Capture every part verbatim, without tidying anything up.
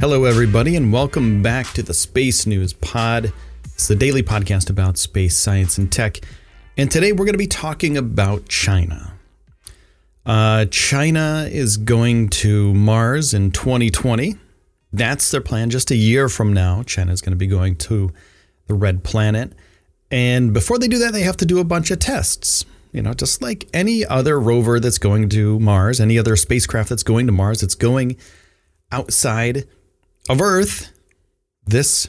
Hello, everybody, and welcome back to the Space News Pod. It's the daily podcast about space, science, and tech. And today we're going to be talking about China. Uh, China is going to Mars in twenty twenty. That's their plan. Just a year from now, China is going to be going to the Red Planet. And before they do that, they have to do a bunch of tests. You know, just like any other rover that's going to Mars, any other spacecraft that's going to Mars, it's going outside of Earth, this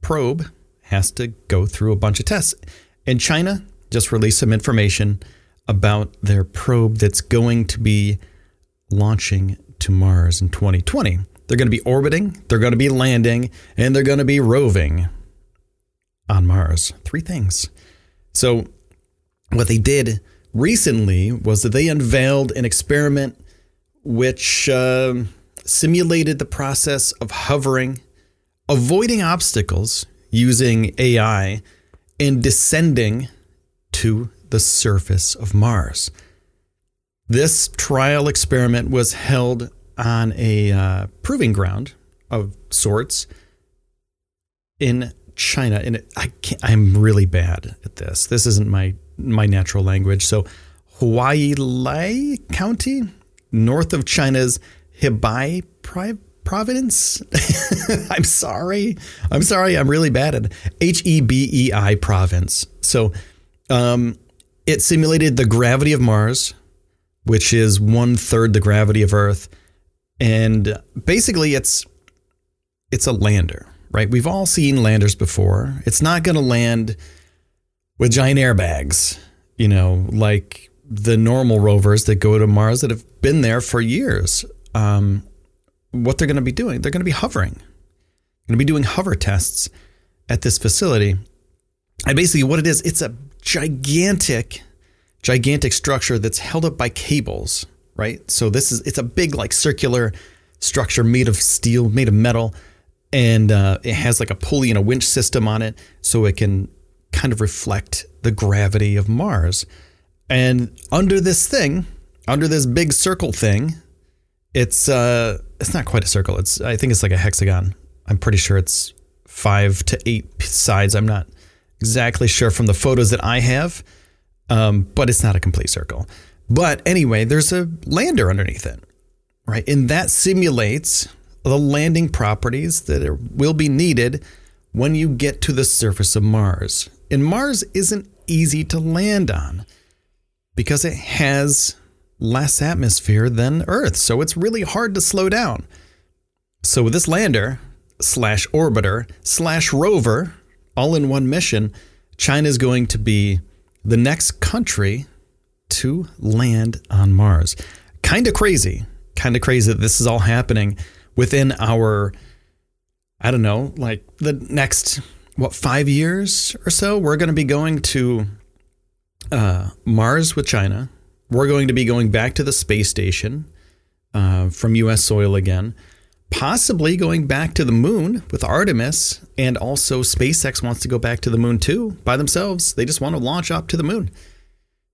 probe has to go through a bunch of tests. And China just released some information about their probe that's going to be launching to Mars in twenty twenty. They're going to be orbiting, they're going to be landing, and they're going to be roving on Mars. Three things. So what they did recently was that they unveiled an experiment which uh, simulated the process of hovering, avoiding obstacles using A I, and descending to the surface of Mars. This trial experiment was held on a uh, proving ground of sorts in China. And it, I can't, I'm really bad at this. This isn't my, my natural language. So Hawaii Lai County, north of China's Hebei Providence? I'm sorry. I'm sorry. I'm really bad at H E B E I province. So um, it simulated the gravity of Mars, which is one third the gravity of Earth. And basically, it's it's a lander, right? We've all seen landers before. It's not going to land with giant airbags, you know, like the normal rovers that go to Mars that have been there for years. Um, what they're going to be doing, they're going to be hovering, going to be doing hover tests at this facility. And basically what it is, it's a gigantic, gigantic structure that's held up by cables, right? So this is, it's a big, like circular structure made of steel, made of metal, and uh, it has like a pulley and a winch system on it so it can kind of reflect the gravity of Mars. And under this thing, under this big circle thing, It's uh, it's not quite a circle. It's I think it's like a hexagon. I'm pretty sure it's five to eight sides. I'm not exactly sure from the photos that I have, um, but it's not a complete circle. But anyway, there's a lander underneath it, right? And that simulates the landing properties that will be needed when you get to the surface of Mars. And Mars isn't easy to land on because it has less atmosphere than Earth, so it's really hard to slow down. So with this lander slash orbiter slash rover, all in one mission, China is going to be the next country to land on Mars. Kind of crazy, kind of crazy that this is all happening within our, I don't know, like the next, what, five years or so? We're going to be going to uh, Mars with China. We're going to be going back to the space station uh, from U S soil again, possibly going back to the moon with Artemis, and also SpaceX wants to go back to the moon too by themselves. They just want to launch up to the moon.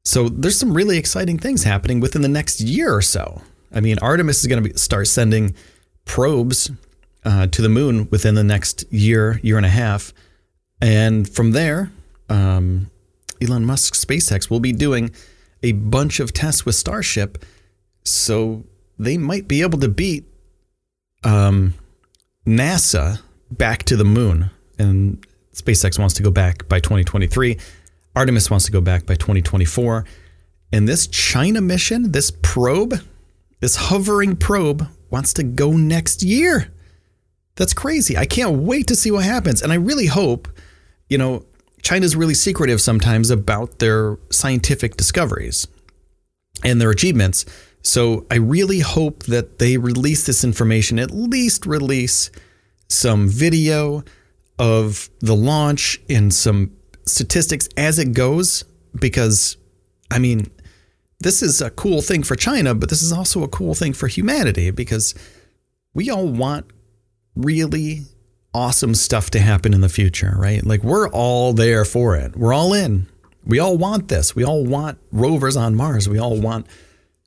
So there's some really exciting things happening within the next year or so. I mean, Artemis is going to be, start sending probes uh, to the moon within the next year, year and a half. And from there, um, Elon Musk's SpaceX will be doing a bunch of tests with Starship, so they might be able to beat um, NASA back to the moon. And SpaceX wants to go back by twenty twenty-three. Artemis wants to go back by twenty twenty-four. And this China mission, this probe, this hovering probe wants to go next year. That's crazy. I can't wait to see what happens. And I really hope, you know, China's really secretive sometimes about their scientific discoveries and their achievements. So I really hope that they release this information, at least release some video of the launch and some statistics as it goes, because, I mean, this is a cool thing for China, but this is also a cool thing for humanity, because we all want really awesome stuff to happen in the future, right? Like, we're all there for it. We're all in. We all want this. We all want rovers on Mars. We all want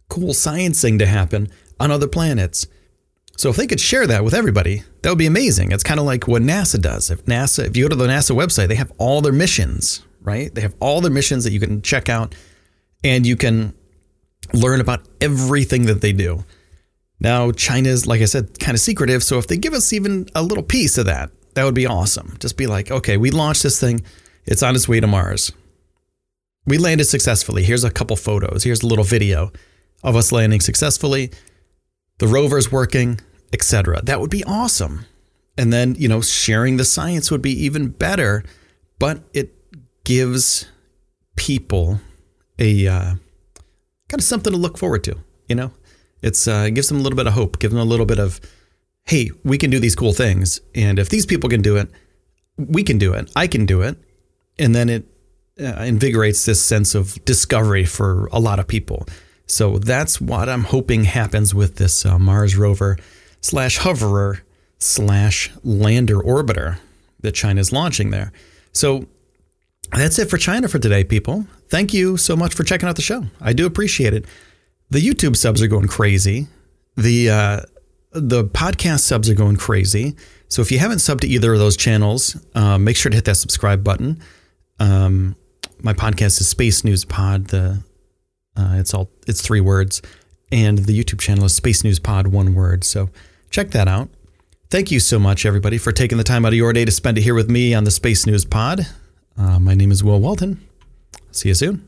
cool science thing to happen on other planets. So if they could share that with everybody, that would be amazing. It's kind of like what NASA does. If NASA, if you go to the NASA website, they have all their missions, right? They have all their missions that you can check out, and you can learn about everything that they do. Now, China is, like I said, kind of secretive. So if they give us even a little piece of that, that would be awesome. Just be like, okay, we launched this thing. It's on its way to Mars. We landed successfully. Here's a couple photos. Here's a little video of us landing successfully. The rover's working, et cetera. That would be awesome. And then, you know, sharing the science would be even better. But it gives people a uh, kind of something to look forward to, you know? It's uh, it gives them a little bit of hope, gives them a little bit of, hey, we can do these cool things. And if these people can do it, we can do it. I can do it. And then it uh, invigorates this sense of discovery for a lot of people. So that's what I'm hoping happens with this uh, Mars rover slash hoverer slash lander orbiter that China's launching there. So that's it for China for today, people. Thank you so much for checking out the show. I do appreciate it. The YouTube subs are going crazy. The uh, the podcast subs are going crazy. So if you haven't subbed to either of those channels, uh, make sure to hit that subscribe button. Um, my podcast is Space News Pod. The uh, it's all it's three words, and the YouTube channel is Space News Pod, one word. So check that out. Thank you so much, everybody, for taking the time out of your day to spend it here with me on the Space News Pod. Uh, my name is Will Walton. See you soon.